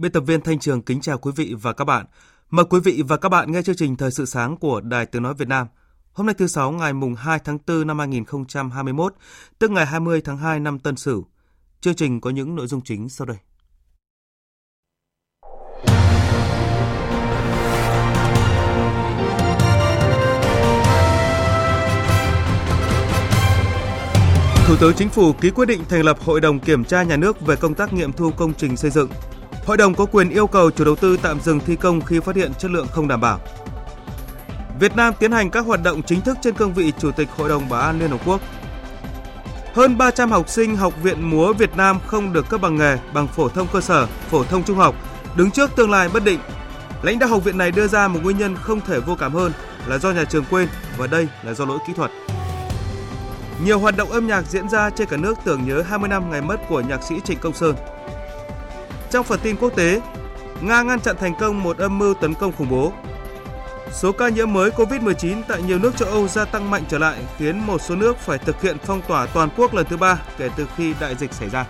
Biên tập viên Thanh Trường kính chào quý vị và các bạn. Mời quý vị và các bạn nghe chương trình Thời sự sáng của Đài Tiếng nói Việt Nam. Hôm nay thứ Sáu ngày mùng 2 tháng 4 năm 2021, tức ngày 20 tháng 2 năm Tân Sửu. Chương trình có những nội dung chính sau đây. Thủ tướng Chính phủ ký quyết định thành lập Hội đồng Kiểm tra Nhà nước về công tác nghiệm thu công trình xây dựng. Hội đồng có quyền yêu cầu chủ đầu tư tạm dừng thi công khi phát hiện chất lượng không đảm bảo. Việt Nam tiến hành các hoạt động chính thức trên cương vị Chủ tịch Hội đồng Bảo an Liên Hợp Quốc. Hơn 300 học sinh Học viện Múa Việt Nam không được cấp bằng nghề, bằng phổ thông cơ sở, phổ thông trung học, đứng trước tương lai bất định. Lãnh đạo học viện này đưa ra một nguyên nhân không thể vô cảm hơn là do nhà trường quên và đây là do lỗi kỹ thuật. Nhiều hoạt động âm nhạc diễn ra trên cả nước tưởng nhớ 20 năm ngày mất của nhạc sĩ Trịnh Công Sơn. Trong phần tin quốc tế, Nga ngăn chặn thành công một âm mưu tấn công khủng bố. Số ca nhiễm mới COVID-19 tại nhiều nước châu Âu gia tăng mạnh trở lại, khiến một số nước phải thực hiện phong tỏa toàn quốc lần thứ 3 kể từ khi đại dịch xảy ra.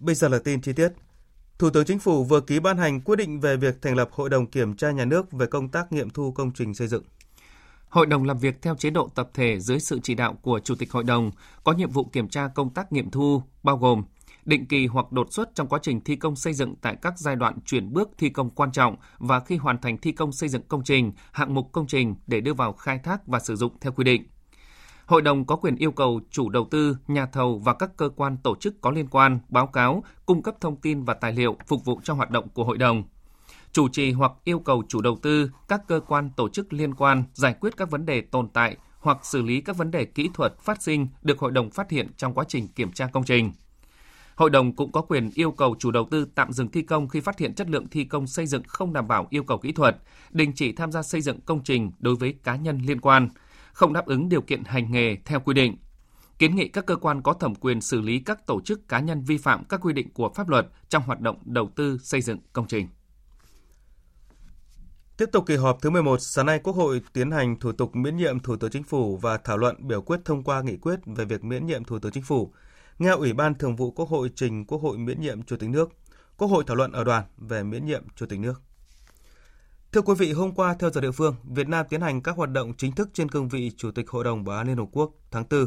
Bây giờ là tin chi tiết. Thủ tướng Chính phủ vừa ký ban hành quyết định về việc thành lập Hội đồng Kiểm tra Nhà nước về công tác nghiệm thu công trình xây dựng. Hội đồng làm việc theo chế độ tập thể dưới sự chỉ đạo của Chủ tịch Hội đồng, có nhiệm vụ kiểm tra công tác nghiệm thu, bao gồm định kỳ hoặc đột xuất trong quá trình thi công xây dựng tại các giai đoạn chuyển bước thi công quan trọng và khi hoàn thành thi công xây dựng công trình, hạng mục công trình để đưa vào khai thác và sử dụng theo quy định. Hội đồng có quyền yêu cầu chủ đầu tư, nhà thầu và các cơ quan tổ chức có liên quan báo cáo, cung cấp thông tin và tài liệu phục vụ cho hoạt động của Hội đồng. Chủ trì hoặc yêu cầu chủ đầu tư, các cơ quan tổ chức liên quan giải quyết các vấn đề tồn tại hoặc xử lý các vấn đề kỹ thuật phát sinh được Hội đồng phát hiện trong quá trình kiểm tra công trình. Hội đồng cũng có quyền yêu cầu chủ đầu tư tạm dừng thi công khi phát hiện chất lượng thi công xây dựng không đảm bảo yêu cầu kỹ thuật, đình chỉ tham gia xây dựng công trình đối với cá nhân liên quan, không đáp ứng điều kiện hành nghề theo quy định. Kiến nghị các cơ quan có thẩm quyền xử lý các tổ chức cá nhân vi phạm các quy định của pháp luật trong hoạt động đầu tư xây dựng công trình. Tiếp tục kỳ họp thứ 11, sáng nay Quốc hội tiến hành thủ tục miễn nhiệm Thủ tướng Chính phủ và thảo luận biểu quyết thông qua nghị quyết về việc miễn nhiệm Thủ tướng Chính phủ. Nghe Ủy ban Thường vụ Quốc hội trình Quốc hội miễn nhiệm Chủ tịch nước. Quốc hội thảo luận ở đoàn về miễn nhiệm Chủ tịch nước. Thưa quý vị, hôm qua theo giờ địa phương, Việt Nam tiến hành các hoạt động chính thức trên cương vị Chủ tịch Hội đồng Bảo an Liên Hợp Quốc tháng 4.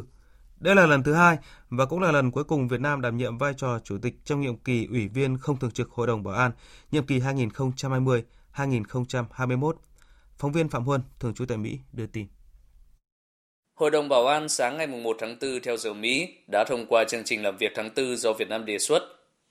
Đây là lần thứ 2 và cũng là lần cuối cùng Việt Nam đảm nhiệm vai trò Chủ tịch trong nhiệm kỳ Ủy viên không thường trực Hội đồng Bảo an, nhiệm kỳ 2020-2021. Phóng viên Phạm Huân, thường trú tại Mỹ, đưa tin. Hội đồng Bảo an sáng ngày 1 tháng 4 theo giờ Mỹ đã thông qua chương trình làm việc tháng 4 do Việt Nam đề xuất.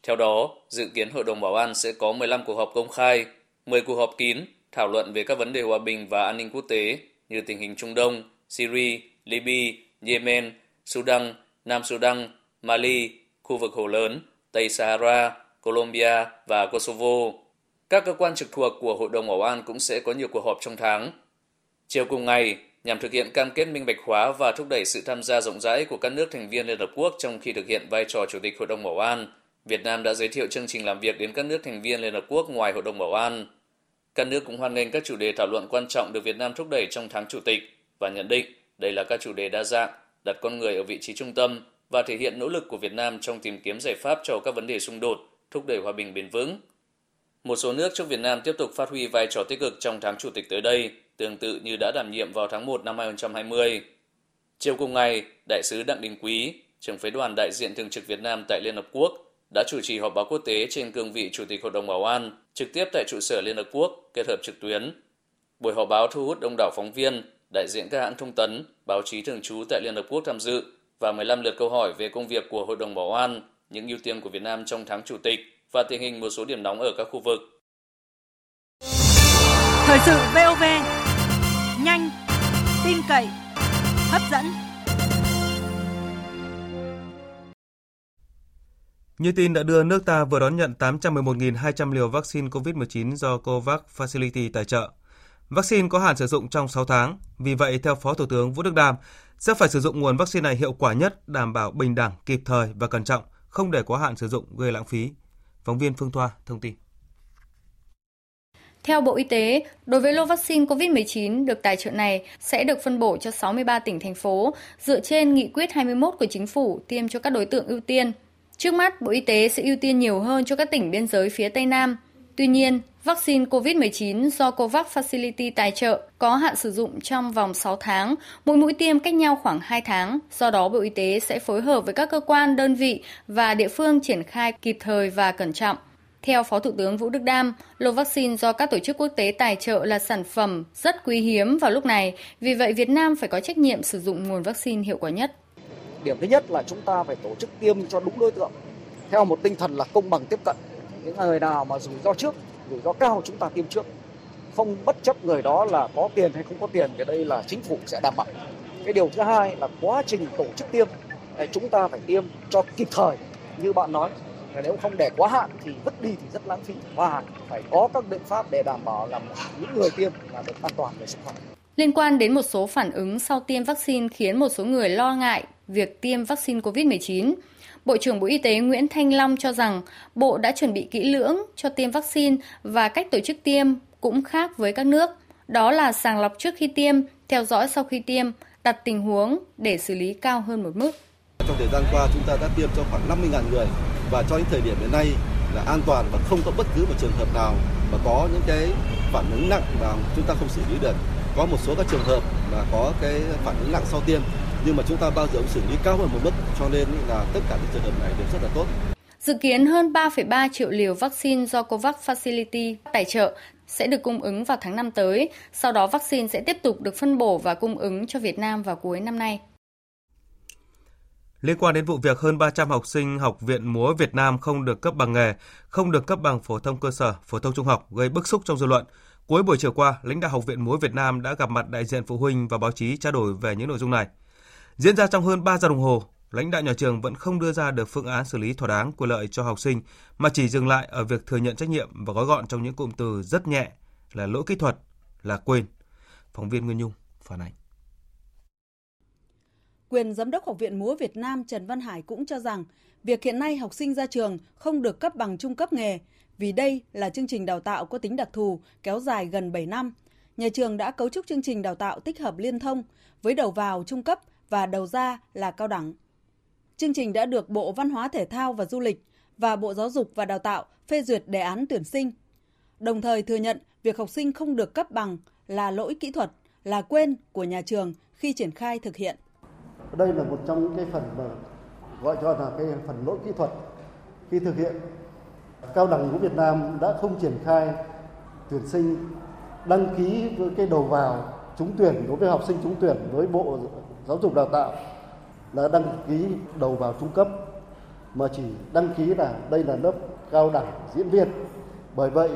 Theo đó, dự kiến Hội đồng Bảo an sẽ có 15 cuộc họp công khai, 10 cuộc họp kín, thảo luận về các vấn đề hòa bình và an ninh quốc tế như tình hình Trung Đông, Syria, Libya, Yemen, Sudan, Nam Sudan, Mali, khu vực Hồ Lớn, Tây Sahara, Colombia và Kosovo. Các cơ quan trực thuộc của Hội đồng Bảo an cũng sẽ có nhiều cuộc họp trong tháng. Chiều cùng ngày, nhằm thực hiện cam kết minh bạch hóa và thúc đẩy sự tham gia rộng rãi của các nước thành viên Liên Hợp Quốc trong khi thực hiện vai trò Chủ tịch Hội đồng Bảo an, Việt Nam đã giới thiệu chương trình làm việc đến các nước thành viên Liên Hợp Quốc ngoài Hội đồng Bảo an. Các nước cũng hoan nghênh các chủ đề thảo luận quan trọng được Việt Nam thúc đẩy trong tháng Chủ tịch và nhận định đây là các chủ đề đa dạng, đặt con người ở vị trí trung tâm và thể hiện nỗ lực của Việt Nam trong tìm kiếm giải pháp cho các vấn đề xung đột, thúc đẩy hòa bình bền vững. Một số nước chúc Việt Nam tiếp tục phát huy vai trò tích cực trong tháng Chủ tịch tới đây, tương tự như đã đảm nhiệm vào tháng 1 năm 2020. Chiều cùng ngày, Đại sứ Đặng Đình Quý, trưởng phái đoàn đại diện thường trực Việt Nam tại Liên Hợp Quốc, đã chủ trì họp báo quốc tế trên cương vị Chủ tịch Hội đồng Bảo an, trực tiếp tại trụ sở Liên Hợp Quốc, kết hợp trực tuyến. Buổi họp báo thu hút đông đảo phóng viên, đại diện các hãng thông tấn, báo chí thường trú tại Liên Hợp Quốc tham dự và 15 lượt câu hỏi về công việc của Hội đồng Bảo an, những ưu tiên của Việt Nam trong tháng Chủ tịch và tình hình một số điểm nóng ở các khu vực. Thời sự VOV, nhanh, tin cậy, hấp dẫn. Như tin đã đưa, nước ta vừa đón nhận 811.200 liều vaccine COVID-19 do Covax Facility tài trợ. Vaccine có hạn sử dụng trong 6 tháng, vì vậy theo Phó Thủ tướng Vũ Đức Đam, sẽ phải sử dụng nguồn vaccine này hiệu quả nhất, đảm bảo bình đẳng, kịp thời và cẩn trọng, không để quá hạn sử dụng gây lãng phí. Phóng viên Phương Thoa thông tin. Theo Bộ Y tế, đối với lô vaccine COVID-19 được tài trợ này sẽ được phân bổ cho 63 tỉnh, thành phố, dựa trên nghị quyết 21 của Chính phủ tiêm cho các đối tượng ưu tiên. Trước mắt, Bộ Y tế sẽ ưu tiên nhiều hơn cho các tỉnh biên giới phía Tây Nam. Tuy nhiên, vaccine COVID-19 do Covax Facility tài trợ có hạn sử dụng trong vòng 6 tháng, mỗi mũi tiêm cách nhau khoảng 2 tháng. Do đó, Bộ Y tế sẽ phối hợp với các cơ quan, đơn vị và địa phương triển khai kịp thời và cẩn trọng. Theo Phó Thủ tướng Vũ Đức Đam, lô vaccine do các tổ chức quốc tế tài trợ là sản phẩm rất quý hiếm vào lúc này, vì vậy Việt Nam phải có trách nhiệm sử dụng nguồn vaccine hiệu quả nhất. Điểm thứ nhất là chúng ta phải tổ chức tiêm cho đúng đối tượng, theo một tinh thần là công bằng tiếp cận. Những người nào mà rủi ro trước, rủi ro cao chúng ta tiêm trước, không bất chấp người đó là có tiền hay không có tiền, cái đây là chính phủ sẽ đảm bảo. Cái điều thứ hai là quá trình tổ chức tiêm, chúng ta phải tiêm cho kịp thời, như bạn nói. Nếu không để quá hạn thì vứt đi thì rất lãng phí. Và phải có các biện pháp để đảm bảo là những người tiêm là được an toàn về sức khỏe. Liên quan đến một số phản ứng sau tiêm vaccine khiến một số người lo ngại việc tiêm vaccine COVID-19, Bộ trưởng Bộ Y tế Nguyễn Thanh Long cho rằng Bộ đã chuẩn bị kỹ lưỡng cho tiêm vaccine và cách tổ chức tiêm cũng khác với các nước. Đó là sàng lọc trước khi tiêm, theo dõi sau khi tiêm, đặt tình huống để xử lý cao hơn một mức. Trong thời gian qua chúng ta đã tiêm cho khoảng 50.000 người. Và cho đến thời điểm hiện nay là an toàn và không có bất cứ một trường hợp nào mà có những cái phản ứng nặng mà chúng ta không xử lý được. Có một số các trường hợp là có cái phản ứng nặng sau tiêm, nhưng mà chúng ta bao giờ cũng xử lý cao hơn một mức, cho nên là tất cả những trường hợp này đều rất là tốt. Dự kiến hơn 3,3 triệu liều vaccine do Covax Facility tài trợ sẽ được cung ứng vào tháng 5 tới. Sau đó vaccine sẽ tiếp tục được phân bổ và cung ứng cho Việt Nam vào cuối năm nay. Liên quan đến vụ việc hơn 300 học sinh Học viện Múa Việt Nam không được cấp bằng nghề, không được cấp bằng phổ thông cơ sở, phổ thông trung học gây bức xúc trong dư luận. Cuối buổi chiều qua, lãnh đạo Học viện Múa Việt Nam đã gặp mặt đại diện phụ huynh và báo chí trao đổi về những nội dung này. Diễn ra trong hơn 3 giờ đồng hồ, lãnh đạo nhà trường vẫn không đưa ra được phương án xử lý thỏa đáng quyền lợi cho học sinh mà chỉ dừng lại ở việc thừa nhận trách nhiệm và gói gọn trong những cụm từ rất nhẹ là lỗi kỹ thuật, là quên. Phóng viên Nguyên Nhung phản ánh. Quyền Giám đốc Học viện Múa Việt Nam Trần Văn Hải cũng cho rằng việc hiện nay học sinh ra trường không được cấp bằng trung cấp nghề vì đây là chương trình đào tạo có tính đặc thù kéo dài gần 7 năm. Nhà trường đã cấu trúc chương trình đào tạo tích hợp liên thông với đầu vào trung cấp và đầu ra là cao đẳng. Chương trình đã được Bộ Văn hóa Thể thao và Du lịch và Bộ Giáo dục và Đào tạo phê duyệt đề án tuyển sinh, đồng thời thừa nhận việc học sinh không được cấp bằng là lỗi kỹ thuật, là quên của nhà trường khi triển khai thực hiện. Đây là một trong những cái phần mà gọi cho là cái phần lỗi kỹ thuật khi thực hiện. Cao đẳng của Việt Nam đã không triển khai tuyển sinh, đăng ký cái đầu vào trúng tuyển đối với học sinh trúng tuyển với Bộ Giáo dục Đào tạo là đăng ký đầu vào trung cấp mà chỉ đăng ký là đây là lớp cao đẳng diễn viên. Bởi vậy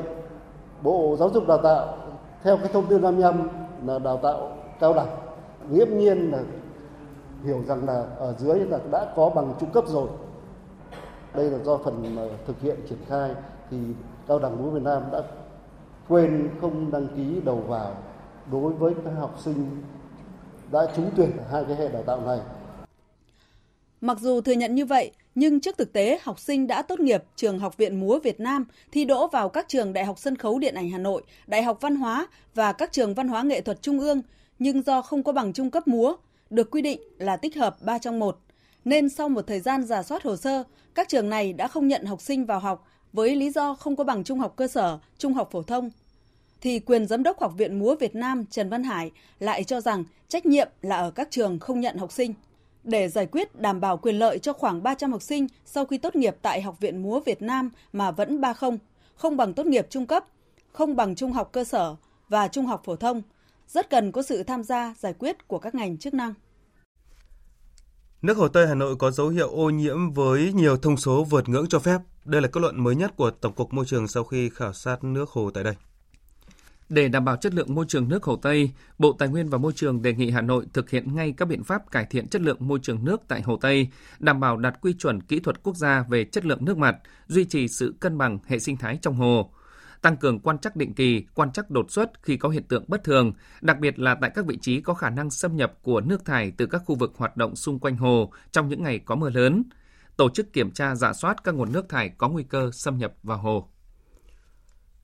Bộ Giáo dục Đào tạo theo cái thông tư 55 là đào tạo cao đẳng, nghiễm nhiên là hiểu rằng là ở dưới là đã có bằng trung cấp rồi. Đây là do phần thực hiện triển khai thì Cao đẳng Múa Việt Nam đã quên không đăng ký đầu vào đối với các học sinh đã trúng tuyển hai cái hệ đào tạo này. Mặc dù thừa nhận như vậy, nhưng trước thực tế học sinh đã tốt nghiệp trường Học viện Múa Việt Nam thi đỗ vào các trường Đại học Sân khấu Điện ảnh Hà Nội, Đại học Văn hóa và các trường Văn hóa Nghệ thuật Trung ương, nhưng do không có bằng trung cấp múa, được quy định là tích hợp 3 trong 1, nên sau một thời gian rà soát hồ sơ, các trường này đã không nhận học sinh vào học với lý do không có bằng trung học cơ sở, trung học phổ thông. Thì quyền Giám đốc Học viện Múa Việt Nam Trần Văn Hải lại cho rằng trách nhiệm là ở các trường không nhận học sinh. Để giải quyết đảm bảo quyền lợi cho khoảng 300 học sinh sau khi tốt nghiệp tại Học viện Múa Việt Nam mà vẫn 3-0, không bằng tốt nghiệp trung cấp, không bằng trung học cơ sở, và trung học phổ thông, rất cần có sự tham gia giải quyết của các ngành chức năng. Nước Hồ Tây Hà Nội có dấu hiệu ô nhiễm với nhiều thông số vượt ngưỡng cho phép. Đây là kết luận mới nhất của Tổng cục Môi trường sau khi khảo sát nước hồ tại đây. Để đảm bảo chất lượng môi trường nước Hồ Tây, Bộ Tài nguyên và Môi trường đề nghị Hà Nội thực hiện ngay các biện pháp cải thiện chất lượng môi trường nước tại Hồ Tây, đảm bảo đạt quy chuẩn kỹ thuật quốc gia về chất lượng nước mặt, duy trì sự cân bằng hệ sinh thái trong hồ, tăng cường quan trắc định kỳ, quan trắc đột xuất khi có hiện tượng bất thường, đặc biệt là tại các vị trí có khả năng xâm nhập của nước thải từ các khu vực hoạt động xung quanh hồ trong những ngày có mưa lớn, tổ chức kiểm tra rà soát các nguồn nước thải có nguy cơ xâm nhập vào hồ.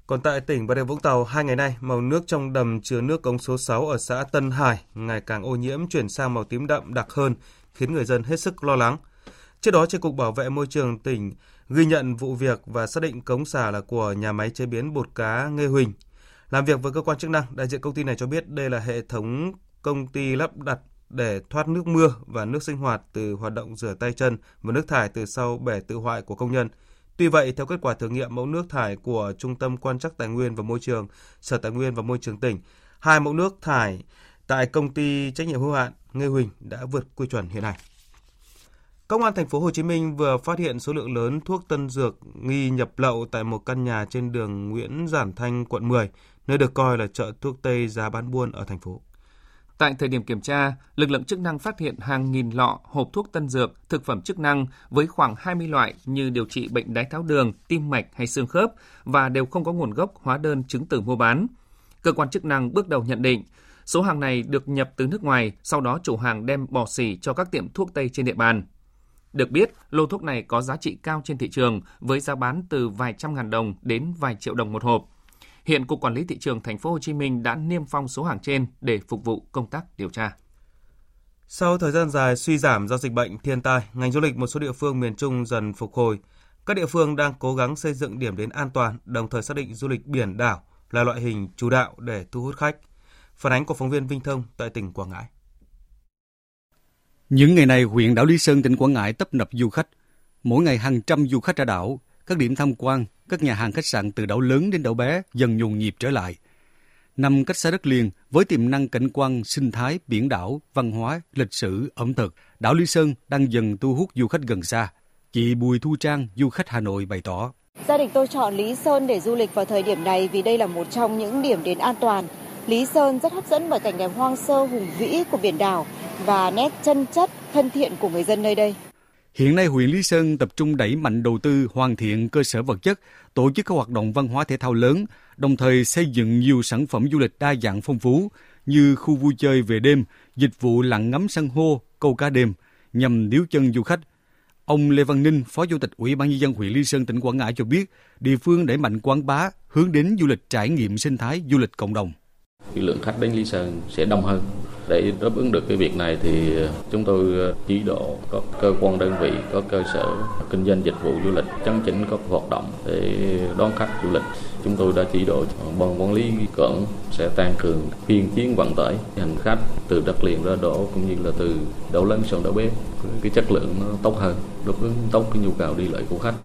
Còn tại tỉnh Bà Rịa Vũng Tàu, 2 ngày nay, màu nước trong đầm chứa nước cống số 6 ở xã Tân Hải ngày càng ô nhiễm chuyển sang màu tím đậm đặc hơn, khiến người dân hết sức lo lắng. Trước đó, Chi cục Bảo vệ Môi trường tỉnh ghi nhận vụ việc và xác định cống xả là của nhà máy chế biến bột cá Nghê Huỳnh. Làm việc với cơ quan chức năng, đại diện công ty này cho biết đây là hệ thống công ty lắp đặt để thoát nước mưa và nước sinh hoạt từ hoạt động rửa tay chân và nước thải từ sau bể tự hoại của công nhân. Tuy vậy, theo kết quả thử nghiệm mẫu nước thải của Trung tâm Quan trắc Tài nguyên và Môi trường, Sở Tài nguyên và Môi trường tỉnh, 2 mẫu nước thải tại công ty trách nhiệm hữu hạn Nghê Huỳnh đã vượt quy chuẩn hiện hành. Công an thành phố Hồ Chí Minh vừa phát hiện số lượng lớn thuốc tân dược nghi nhập lậu tại một căn nhà trên đường Nguyễn Giản Thanh, quận 10, nơi được coi là chợ thuốc tây giá bán buôn ở thành phố. Tại thời điểm kiểm tra, lực lượng chức năng phát hiện hàng nghìn lọ hộp thuốc tân dược, thực phẩm chức năng với khoảng 20 loại như điều trị bệnh đái tháo đường, tim mạch hay xương khớp và đều không có nguồn gốc, hóa đơn, chứng từ mua bán. Cơ quan chức năng bước đầu nhận định số hàng này được nhập từ nước ngoài, sau đó chủ hàng đem bỏ xỉ cho các tiệm thuốc tây trên địa bàn. Được biết, lô thuốc này có giá trị cao trên thị trường với giá bán từ vài trăm ngàn đồng đến vài triệu đồng một hộp. Hiện Cục Quản lý Thị trường Thành phố Hồ Chí Minh đã niêm phong số hàng trên để phục vụ công tác điều tra. Sau thời gian dài suy giảm do dịch bệnh, thiên tai, ngành du lịch một số địa phương miền Trung dần phục hồi. Các địa phương đang cố gắng xây dựng điểm đến an toàn, đồng thời xác định du lịch biển đảo là loại hình chủ đạo để thu hút khách. Phản ánh của phóng viên Vinh Thông tại tỉnh Quảng Ngãi. Những ngày này, huyện đảo Lý Sơn, tỉnh Quảng Ngãi tấp nập du khách. Mỗi ngày hàng trăm du khách ra đảo, các điểm tham quan, các nhà hàng khách sạn từ đảo lớn đến đảo bé dần nhộn nhịp trở lại. Nằm cách xa đất liền, với tiềm năng cảnh quan, sinh thái, biển đảo, văn hóa, lịch sử, ẩm thực, đảo Lý Sơn đang dần thu hút du khách gần xa. Chị Bùi Thu Trang, du khách Hà Nội bày tỏ. Gia đình tôi chọn Lý Sơn để du lịch vào thời điểm này vì đây là một trong những điểm đến an toàn. Lý Sơn rất hấp dẫn bởi cảnh đẹp hoang sơ hùng vĩ của biển đảo và nét chân chất, thân thiện của người dân nơi đây. Hiện nay, huyện Lý Sơn tập trung đẩy mạnh đầu tư hoàn thiện cơ sở vật chất, tổ chức các hoạt động văn hóa thể thao lớn, đồng thời xây dựng nhiều sản phẩm du lịch đa dạng phong phú như khu vui chơi về đêm, dịch vụ lặn ngắm san hô, câu cá đêm nhằm níu chân du khách. Ông Lê Văn Ninh, Phó Chủ tịch Ủy ban Nhân dân huyện Lý Sơn, tỉnh Quảng Ngãi cho biết, địa phương đẩy mạnh quảng bá hướng đến du lịch trải nghiệm sinh thái, du lịch cộng đồng. Lượng khách đến Lý Sơn sẽ đông hơn. Để đáp ứng được cái việc này thì chúng tôi chỉ đạo các cơ quan đơn vị, các cơ sở kinh doanh dịch vụ du lịch chấn chỉnh các hoạt động để đón khách du lịch. Chúng tôi đã chỉ đạo ban quản lý cảng sẽ tăng cường phiên chuyến vận tải hành khách từ đất liền ra đảo cũng như là từ đảo lớn sang đảo bé, cái chất lượng nó tốt hơn, đáp ứng tốt cái nhu cầu đi lại của khách.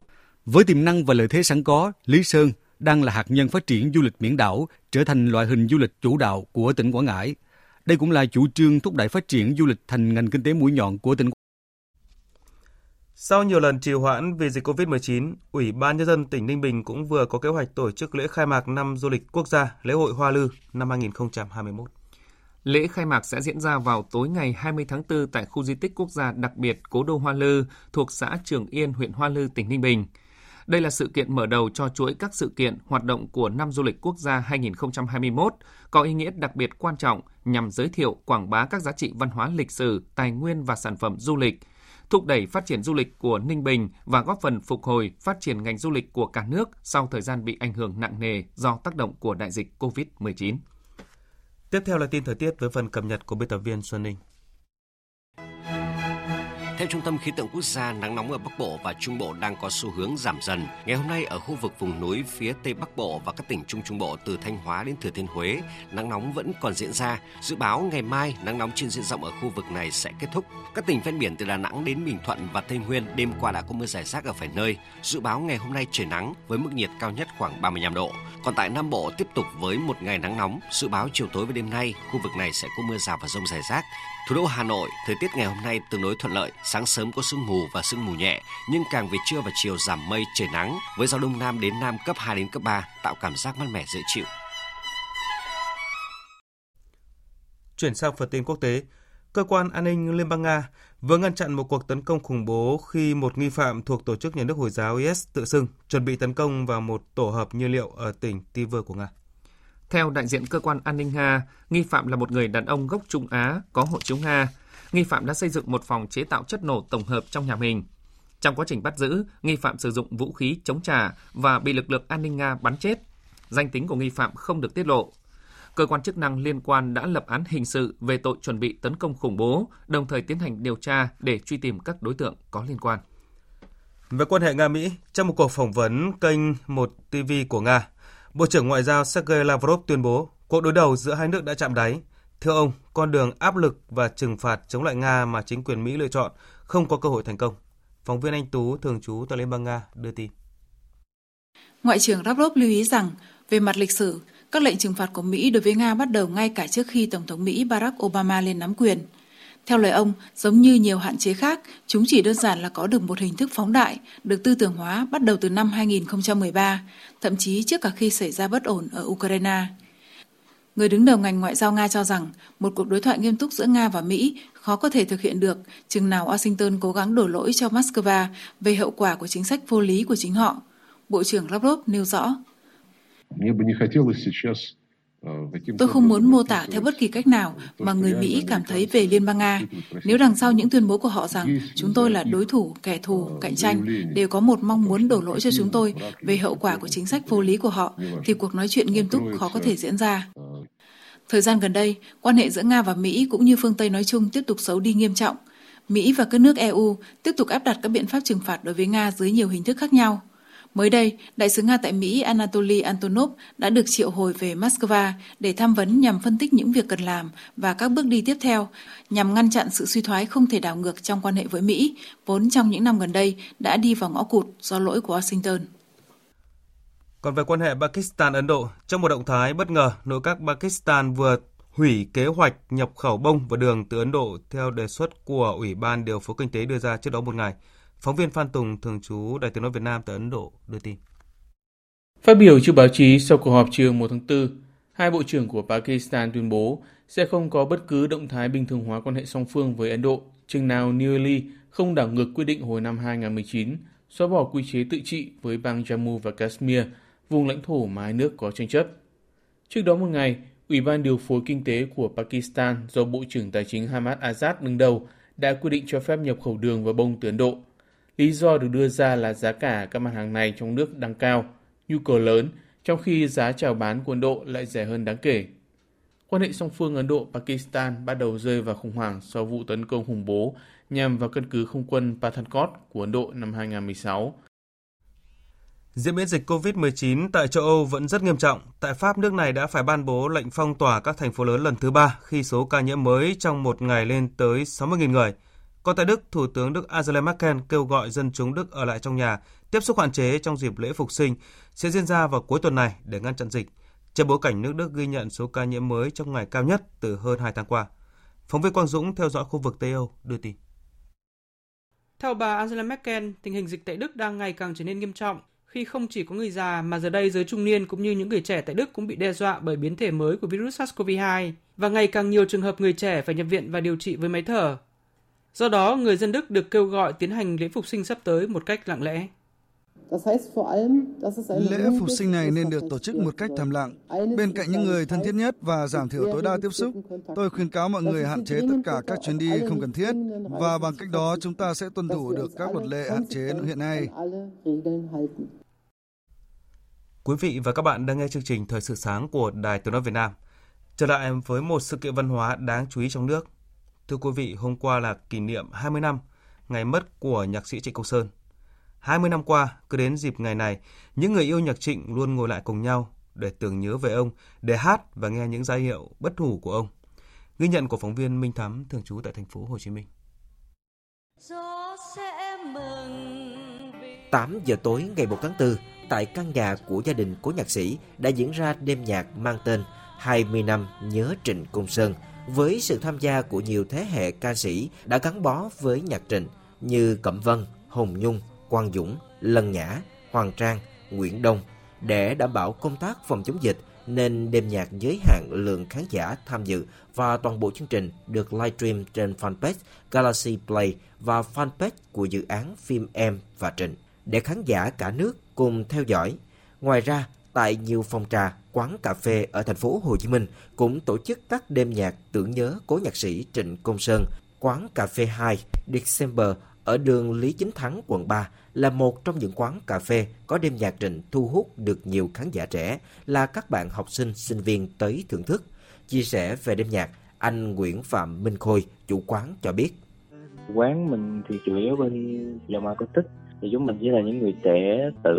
Với tiềm năng và lợi thế sẵn có, Lý Sơn đang là hạt nhân phát triển du lịch biển đảo, trở thành loại hình du lịch chủ đạo của tỉnh Quảng Ngãi. Đây cũng là chủ trương thúc đẩy phát triển du lịch thành ngành kinh tế mũi nhọn của tỉnh. Sau nhiều lần trì hoãn vì dịch Covid-19, Ủy ban Nhân dân tỉnh Ninh Bình cũng vừa có kế hoạch tổ chức lễ khai mạc năm du lịch quốc gia, lễ hội Hoa Lư năm 2021. Lễ khai mạc sẽ diễn ra vào tối ngày 20 tháng 4 tại khu di tích quốc gia đặc biệt Cố đô Hoa Lư thuộc xã Trường Yên, huyện Hoa Lư, tỉnh Ninh Bình. Đây là sự kiện mở đầu cho chuỗi các sự kiện hoạt động của năm du lịch quốc gia 2021, có ý nghĩa đặc biệt quan trọng nhằm giới thiệu, quảng bá các giá trị văn hóa lịch sử, tài nguyên và sản phẩm du lịch, thúc đẩy phát triển du lịch của Ninh Bình và góp phần phục hồi, phát triển ngành du lịch của cả nước sau thời gian bị ảnh hưởng nặng nề do tác động của đại dịch COVID-19. Tiếp theo là tin thời tiết với phần cập nhật của biên tập viên Xuân Ninh. Theo Trung tâm Khí tượng Quốc gia, nắng nóng ở Bắc Bộ và Trung Bộ đang có xu hướng giảm dần. Ngày hôm nay ở khu vực vùng núi phía Tây Bắc Bộ và các tỉnh Trung Trung Bộ từ Thanh Hóa đến Thừa Thiên Huế, nắng nóng vẫn còn diễn ra. Dự báo ngày mai, nắng nóng trên diện rộng ở khu vực này sẽ kết thúc. Các tỉnh ven biển từ Đà Nẵng đến Bình Thuận và Tây Nguyên đêm qua đã có mưa rải rác ở vài nơi. Dự báo ngày hôm nay trời nắng với mức nhiệt cao nhất khoảng 35 độ. Còn tại Nam Bộ tiếp tục với một ngày nắng nóng. Dự báo chiều tối và đêm nay, khu vực này sẽ có mưa rào và dông rải rác. Thủ đô Hà Nội, thời tiết ngày hôm nay tương đối thuận lợi, sáng sớm có sương mù và sương mù nhẹ, nhưng càng về trưa và chiều giảm mây trời nắng, với gió đông nam đến nam cấp 2 đến cấp 3, tạo cảm giác mát mẻ dễ chịu. Chuyển sang phần tin quốc tế, cơ quan an ninh Liên bang Nga vừa ngăn chặn một cuộc tấn công khủng bố khi một nghi phạm thuộc tổ chức nhà nước Hồi giáo IS tự xưng chuẩn bị tấn công vào một tổ hợp nhiên liệu ở tỉnh Tivur của Nga. Theo đại diện cơ quan an ninh Nga, nghi phạm là một người đàn ông gốc Trung Á có hộ chiếu Nga. Nghi phạm đã xây dựng một phòng chế tạo chất nổ tổng hợp trong nhà mình. Trong quá trình bắt giữ, nghi phạm sử dụng vũ khí chống trả và bị lực lượng an ninh Nga bắn chết. Danh tính của nghi phạm không được tiết lộ. Cơ quan chức năng liên quan đã lập án hình sự về tội chuẩn bị tấn công khủng bố, đồng thời tiến hành điều tra để truy tìm các đối tượng có liên quan. Về quan hệ Nga-Mỹ, trong một cuộc phỏng vấn kênh 1 TV của Nga, Bộ trưởng Ngoại giao Sergei Lavrov tuyên bố cuộc đối đầu giữa hai nước đã chạm đáy. Theo ông, con đường áp lực và trừng phạt chống lại Nga mà chính quyền Mỹ lựa chọn không có cơ hội thành công. Phóng viên Anh Tú, thường trú tại Liên bang Nga, đưa tin. Ngoại trưởng Lavrov lưu ý rằng, về mặt lịch sử, các lệnh trừng phạt của Mỹ đối với Nga bắt đầu ngay cả trước khi Tổng thống Mỹ Barack Obama lên nắm quyền. Theo lời ông, giống như nhiều hạn chế khác, chúng chỉ đơn giản là có được một hình thức phóng đại, được tư tưởng hóa bắt đầu từ năm 2013, thậm chí trước cả khi xảy ra bất ổn ở Ukraine. Người đứng đầu ngành ngoại giao Nga cho rằng một cuộc đối thoại nghiêm túc giữa Nga và Mỹ khó có thể thực hiện được, chừng nào Washington cố gắng đổ lỗi cho Moscow về hậu quả của chính sách vô lý của chính họ. Bộ trưởng Lavrov nêu rõ. Tôi không muốn mô tả theo bất kỳ cách nào mà người Mỹ cảm thấy về Liên bang Nga. Nếu đằng sau những tuyên bố của họ rằng chúng tôi là đối thủ, kẻ thù, cạnh tranh đều có một mong muốn đổ lỗi cho chúng tôi về hậu quả của chính sách vô lý của họ, thì cuộc nói chuyện nghiêm túc khó có thể diễn ra. Thời gian gần đây, quan hệ giữa Nga và Mỹ cũng như phương Tây nói chung tiếp tục xấu đi nghiêm trọng. Mỹ và các nước EU tiếp tục áp đặt các biện pháp trừng phạt đối với Nga dưới nhiều hình thức khác nhau. Mới đây, Đại sứ Nga tại Mỹ Anatoly Antonov đã được triệu hồi về Moscow để tham vấn nhằm phân tích những việc cần làm và các bước đi tiếp theo nhằm ngăn chặn sự suy thoái không thể đảo ngược trong quan hệ với Mỹ, vốn trong những năm gần đây đã đi vào ngõ cụt do lỗi của Washington. Còn về quan hệ Pakistan-Ấn Độ, trong một động thái bất ngờ, nội các Pakistan vừa hủy kế hoạch nhập khẩu bông và đường từ Ấn Độ theo đề xuất của Ủy ban Điều phối Kinh tế đưa ra trước đó một ngày. Phóng viên Phan Tùng, thường trú Đài Tiếng nói Việt Nam tại Ấn Độ, đưa tin. Phát biểu trước báo chí sau cuộc họp chiều 1 tháng 4, hai bộ trưởng của Pakistan tuyên bố sẽ không có bất cứ động thái bình thường hóa quan hệ song phương với Ấn Độ chừng nào New Delhi không đảo ngược quyết định hồi năm 2019 xóa bỏ quy chế tự trị với bang Jammu và Kashmir, vùng lãnh thổ mà hai nước có tranh chấp. Trước đó một ngày, Ủy ban Điều phối Kinh tế của Pakistan do Bộ trưởng Tài chính Hamad Azad đứng đầu đã quyết định cho phép nhập khẩu đường và bông từ Ấn Độ. Lý do được đưa ra là giá cả các mặt hàng này trong nước đang cao, nhu cầu lớn, trong khi giá chào bán của Ấn Độ lại rẻ hơn đáng kể. Quan hệ song phương Ấn Độ-Pakistan bắt đầu rơi vào khủng hoảng sau vụ tấn công khủng bố nhằm vào căn cứ không quân Pathankot của Ấn Độ năm 2016. Diễn biến dịch COVID-19 tại châu Âu vẫn rất nghiêm trọng. Tại Pháp, nước này đã phải ban bố lệnh phong tỏa các thành phố lớn lần thứ 3 khi số ca nhiễm mới trong một ngày lên tới 60.000 người. Còn tại Đức, Thủ tướng Đức Angela Merkel kêu gọi dân chúng Đức ở lại trong nhà, tiếp xúc hạn chế trong dịp lễ Phục sinh sẽ diễn ra vào cuối tuần này để ngăn chặn dịch. Trong bối cảnh nước Đức ghi nhận số ca nhiễm mới trong ngày cao nhất từ hơn 2 tháng qua. Phóng viên Quang Dũng theo dõi khu vực Tây Âu đưa tin. Theo bà Angela Merkel, tình hình dịch tại Đức đang ngày càng trở nên nghiêm trọng khi không chỉ có người già mà giờ đây giới trung niên cũng như những người trẻ tại Đức cũng bị đe dọa bởi biến thể mới của virus SARS-CoV-2 và ngày càng nhiều trường hợp người trẻ phải nhập viện và điều trị với máy thở. Do đó, người dân Đức được kêu gọi tiến hành lễ Phục sinh sắp tới một cách lặng lẽ. Lễ Phục sinh này nên được tổ chức một cách thầm lặng, bên cạnh những người thân thiết nhất và giảm thiểu tối đa tiếp xúc. Tôi khuyến cáo mọi người hạn chế tất cả các chuyến đi không cần thiết và bằng cách đó chúng ta sẽ tuân thủ được các luật lệ hạn chế hiện nay. Quý vị và các bạn đang nghe chương trình Thời sự sáng của Đài Tiếng nói Việt Nam. Trở lại với một sự kiện văn hóa đáng chú ý trong nước. Thưa quý vị, hôm qua là kỷ niệm 20 năm ngày mất của nhạc sĩ Trịnh Công Sơn. 20 năm qua, cứ đến dịp ngày này, những người yêu nhạc Trịnh luôn ngồi lại cùng nhau để tưởng nhớ về ông, để hát và nghe những giai điệu bất hủ của ông. Ghi nhận của phóng viên Minh Thắm, thường trú tại thành phố Hồ Chí Minh. 8 giờ tối ngày 1 tháng 4, tại căn nhà của gia đình cố nhạc sĩ đã diễn ra đêm nhạc mang tên 20 năm nhớ Trịnh Công Sơn, với sự tham gia của nhiều thế hệ ca sĩ đã gắn bó với nhạc Trịnh như Cẩm Vân, Hồng Nhung, Quang Dũng, Lân Nhã, Hoàng Trang, Nguyễn Đông. Để đảm bảo công tác phòng chống dịch nên đêm nhạc giới hạn lượng khán giả tham dự và toàn bộ chương trình được livestream trên fanpage Galaxy Play và fanpage của dự án phim Em và Trịnh để khán giả cả nước cùng theo dõi. Ngoài ra, tại nhiều phòng trà, quán cà phê ở thành phố Hồ Chí Minh cũng tổ chức các đêm nhạc tưởng nhớ cố nhạc sĩ Trịnh Công Sơn. Quán cà phê 2 December ở đường Lý Chính Thắng, quận 3 là một trong những quán cà phê có đêm nhạc Trịnh thu hút được nhiều khán giả trẻ là các bạn học sinh, sinh viên tới thưởng thức. Chia sẻ về đêm nhạc, anh Nguyễn Phạm Minh Khôi, chủ quán cho biết. Quán mình thì chủ yếu bên dòng acoustic, thì chúng mình chỉ là những người trẻ tự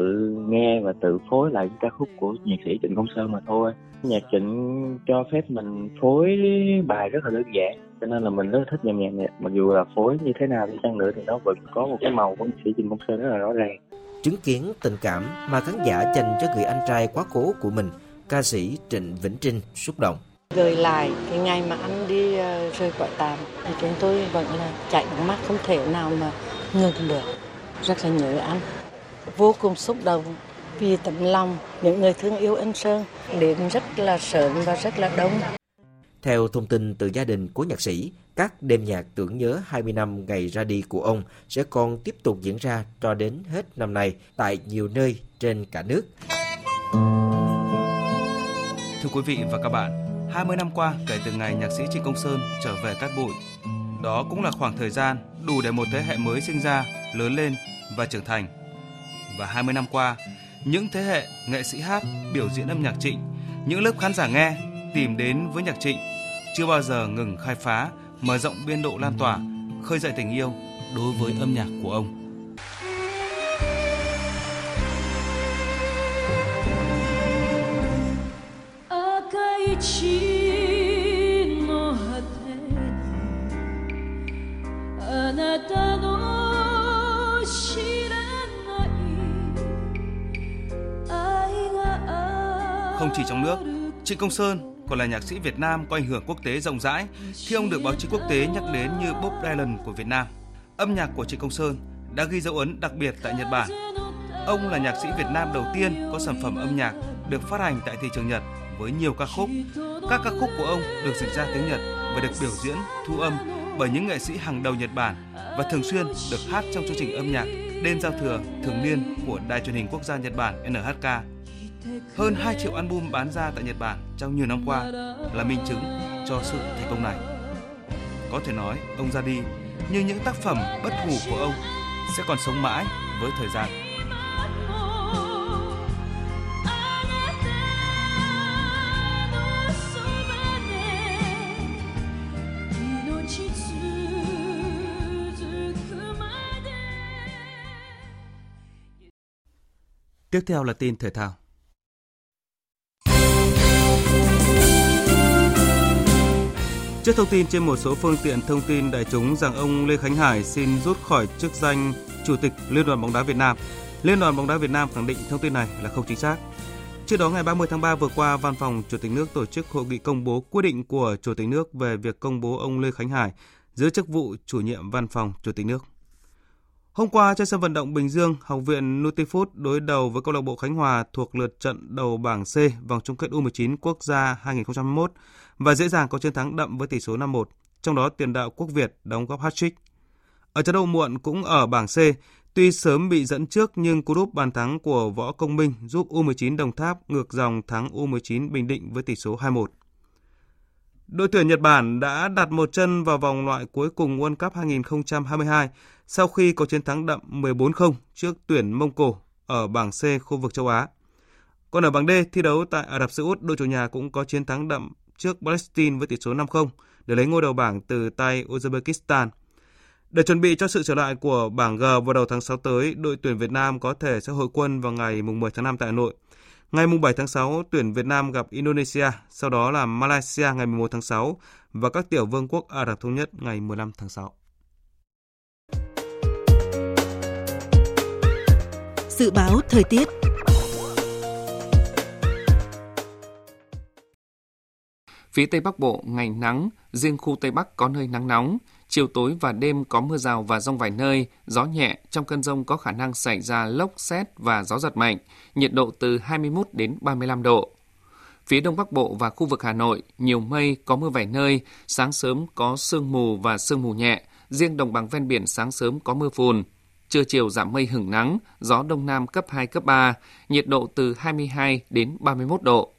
nghe và tự phối lại những ca khúc của nhạc sĩ Trịnh Công Sơn mà thôi. Nhạc Trịnh cho phép mình phối bài rất là đơn giản, cho nên là mình rất thích nhạc này. Mặc dù là phối như thế nào đi chăng nữa thì nó vẫn có một cái màu của nhạc sĩ Trịnh Công Sơn rất là rõ ràng. Chứng kiến tình cảm mà khán giả dành cho người anh trai quá cố của mình, ca sĩ Trịnh Vĩnh Trinh xúc động. Gửi lại cái ngày mà anh đi rơi cõi tạm thì chúng tôi vẫn là chảy nước mắt, không thể nào mà ngừng được. Rất là nhớ anh, vô cùng xúc động vì tấm lòng những người thương yêu anh Sơn, đến rất là sớm và rất là đông. Theo thông tin từ gia đình của nhạc sĩ, các đêm nhạc tưởng nhớ 20 năm ngày ra đi của ông sẽ còn tiếp tục diễn ra cho đến hết năm nay tại nhiều nơi trên cả nước. Thưa quý vị và các bạn, 20 năm qua kể từ ngày nhạc sĩ Trịnh Công Sơn trở về cát bụi, đó cũng là khoảng thời gian đủ để một thế hệ mới sinh ra, lớn lên và trưởng thành. Và 20 năm qua, những thế hệ nghệ sĩ hát, biểu diễn âm nhạc Trịnh, những lớp khán giả nghe, tìm đến với nhạc Trịnh, chưa bao giờ ngừng khai phá, mở rộng biên độ lan tỏa, khơi dậy tình yêu đối với âm nhạc của ông. Không chỉ trong nước, Trịnh Công Sơn còn là nhạc sĩ Việt Nam có ảnh hưởng quốc tế rộng rãi khi ông được báo chí quốc tế nhắc đến như Bob Dylan của Việt Nam. Âm nhạc của Trịnh Công Sơn đã ghi dấu ấn đặc biệt tại Nhật Bản. Ông là nhạc sĩ Việt Nam đầu tiên có sản phẩm âm nhạc được phát hành tại thị trường Nhật với nhiều ca khúc. Các ca khúc của ông được dịch ra tiếng Nhật và được biểu diễn, thu âm bởi những nghệ sĩ hàng đầu Nhật Bản và thường xuyên được hát trong chương trình âm nhạc Đêm Giao Thừa thường niên của Đài Truyền hình Quốc gia Nhật Bản NHK. Hơn 2 triệu album bán ra tại Nhật Bản trong nhiều năm qua là minh chứng cho sự thành công này. Có thể nói, ông ra đi nhưng những tác phẩm bất hủ của ông sẽ còn sống mãi với thời gian. Tiếp theo là tin thể thao. Trước thông tin trên một số phương tiện thông tin đại chúng rằng ông Lê Khánh Hải xin rút khỏi chức danh Chủ tịch Liên đoàn bóng đá Việt Nam, Liên đoàn bóng đá Việt Nam khẳng định thông tin này là không chính xác. Trước đó ngày 30 tháng 3 vừa qua, Văn phòng Chủ tịch nước tổ chức hội nghị công bố quyết định của Chủ tịch nước về việc công bố ông Lê Khánh Hải giữ chức vụ chủ nhiệm Văn phòng Chủ tịch nước. Hôm qua trên sân vận động Bình Dương, Học viện Nutifood đối đầu với câu lạc bộ Khánh Hòa thuộc lượt trận đầu bảng C vòng chung kết U19 quốc gia 2021 và dễ dàng có chiến thắng đậm với tỷ số 5-1, trong đó tiền đạo Quốc Việt đóng góp hat-trick. Ở trận đấu muộn cũng ở bảng C, tuy sớm bị dẫn trước nhưng cú đúp bàn thắng của Võ Công Minh giúp U19 Đồng Tháp ngược dòng thắng U19 Bình Định với tỷ số 2-1. Đội tuyển Nhật Bản đã đặt một chân vào vòng loại cuối cùng World Cup 2022 sau khi có chiến thắng đậm 14-0 trước tuyển Mông Cổ ở bảng C khu vực châu Á. Còn ở bảng D, thi đấu tại Ả Rập Xê Út, đội chủ nhà cũng có chiến thắng đậm trước Palestine với tỷ số 5-0 để lấy ngôi đầu bảng từ tay Uzbekistan. Để chuẩn bị cho sự trở lại của bảng G vào đầu tháng 6 tới, đội tuyển Việt Nam có thể sẽ hội quân vào ngày 10 tháng 5 tại Hà Nội. Ngày 7 tháng 6, tuyển Việt Nam gặp Indonesia, sau đó là Malaysia ngày 11 tháng 6 và các tiểu vương quốc Ả Rập Thống Nhất ngày 15 tháng 6. Dự báo thời tiết. Phía Tây Bắc Bộ, ngày nắng, riêng khu Tây Bắc có nơi nắng nóng. Chiều tối và đêm có mưa rào và dông vài nơi, gió nhẹ, trong cơn dông có khả năng xảy ra lốc, sét và gió giật mạnh, nhiệt độ từ 21 đến 35 độ. Phía Đông Bắc Bộ và khu vực Hà Nội, nhiều mây, có mưa vài nơi, sáng sớm có sương mù và sương mù nhẹ, riêng đồng bằng ven biển sáng sớm có mưa phùn. Trưa chiều giảm mây hửng nắng, gió Đông Nam cấp 2, cấp 3, nhiệt độ từ 22 đến 31 độ.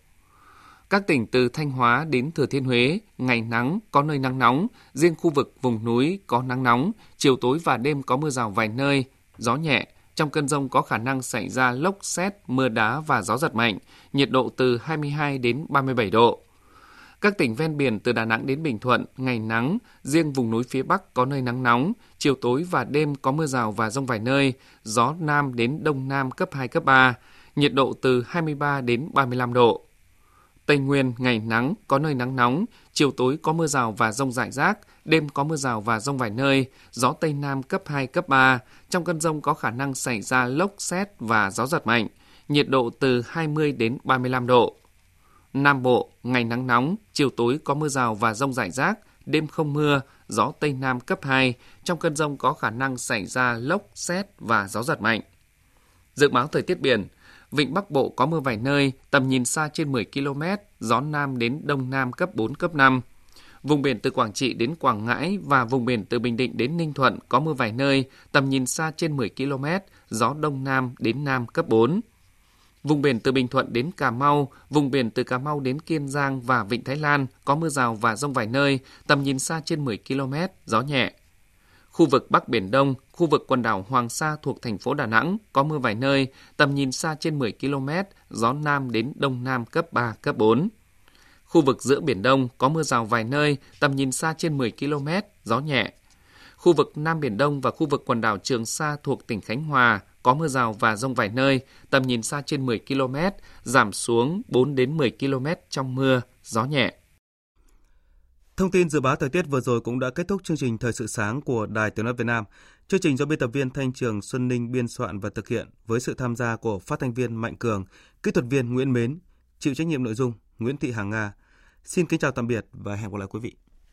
Các tỉnh từ Thanh Hóa đến Thừa Thiên Huế, ngày nắng, có nơi nắng nóng, riêng khu vực vùng núi có nắng nóng, chiều tối và đêm có mưa rào vài nơi, gió nhẹ, trong cơn dông có khả năng xảy ra lốc, sét, mưa đá và gió giật mạnh, nhiệt độ từ 22 đến 37 độ. Các tỉnh ven biển từ Đà Nẵng đến Bình Thuận, ngày nắng, riêng vùng núi phía Bắc có nơi nắng nóng, chiều tối và đêm có mưa rào và dông vài nơi, gió Nam đến Đông Nam cấp 2, cấp 3, nhiệt độ từ 23 đến 35 độ. Tây Nguyên, ngày nắng, có nơi nắng nóng, chiều tối có mưa rào và dông rải rác, đêm có mưa rào và dông vài nơi, gió Tây Nam cấp 2, cấp 3, trong cơn dông có khả năng xảy ra lốc, sét và gió giật mạnh, nhiệt độ từ 20 đến 35 độ. Nam Bộ, ngày nắng nóng, chiều tối có mưa rào và dông rải rác, đêm không mưa, gió Tây Nam cấp 2, trong cơn dông có khả năng xảy ra lốc, sét và gió giật mạnh. Dự báo thời tiết biển. Vịnh Bắc Bộ có mưa vài nơi, tầm nhìn xa trên 10 km, gió Nam đến Đông Nam cấp 4, cấp 5. Vùng biển từ Quảng Trị đến Quảng Ngãi và vùng biển từ Bình Định đến Ninh Thuận có mưa vài nơi, tầm nhìn xa trên 10 km, gió Đông Nam đến Nam cấp 4. Vùng biển từ Bình Thuận đến Cà Mau, vùng biển từ Cà Mau đến Kiên Giang và Vịnh Thái Lan có mưa rào và dông vài nơi, tầm nhìn xa trên 10 km, gió nhẹ. Khu vực Bắc Biển Đông, khu vực quần đảo Hoàng Sa thuộc thành phố Đà Nẵng có mưa vài nơi, tầm nhìn xa trên 10 km, gió Nam đến Đông Nam cấp 3, cấp 4. Khu vực giữa Biển Đông có mưa rào vài nơi, tầm nhìn xa trên 10 km, gió nhẹ. Khu vực Nam Biển Đông và khu vực quần đảo Trường Sa thuộc tỉnh Khánh Hòa có mưa rào và dông vài nơi, tầm nhìn xa trên 10 km, giảm xuống 4 đến 10 km trong mưa, gió nhẹ. Thông tin dự báo thời tiết vừa rồi cũng đã kết thúc chương trình Thời sự sáng của Đài Tiếng nói Việt Nam. Chương trình do biên tập viên Thanh Trường, Xuân Ninh biên soạn và thực hiện với sự tham gia của phát thanh viên Mạnh Cường, kỹ thuật viên Nguyễn Mến, chịu trách nhiệm nội dung Nguyễn Thị Hằng Nga. Xin kính chào tạm biệt và hẹn gặp lại quý vị.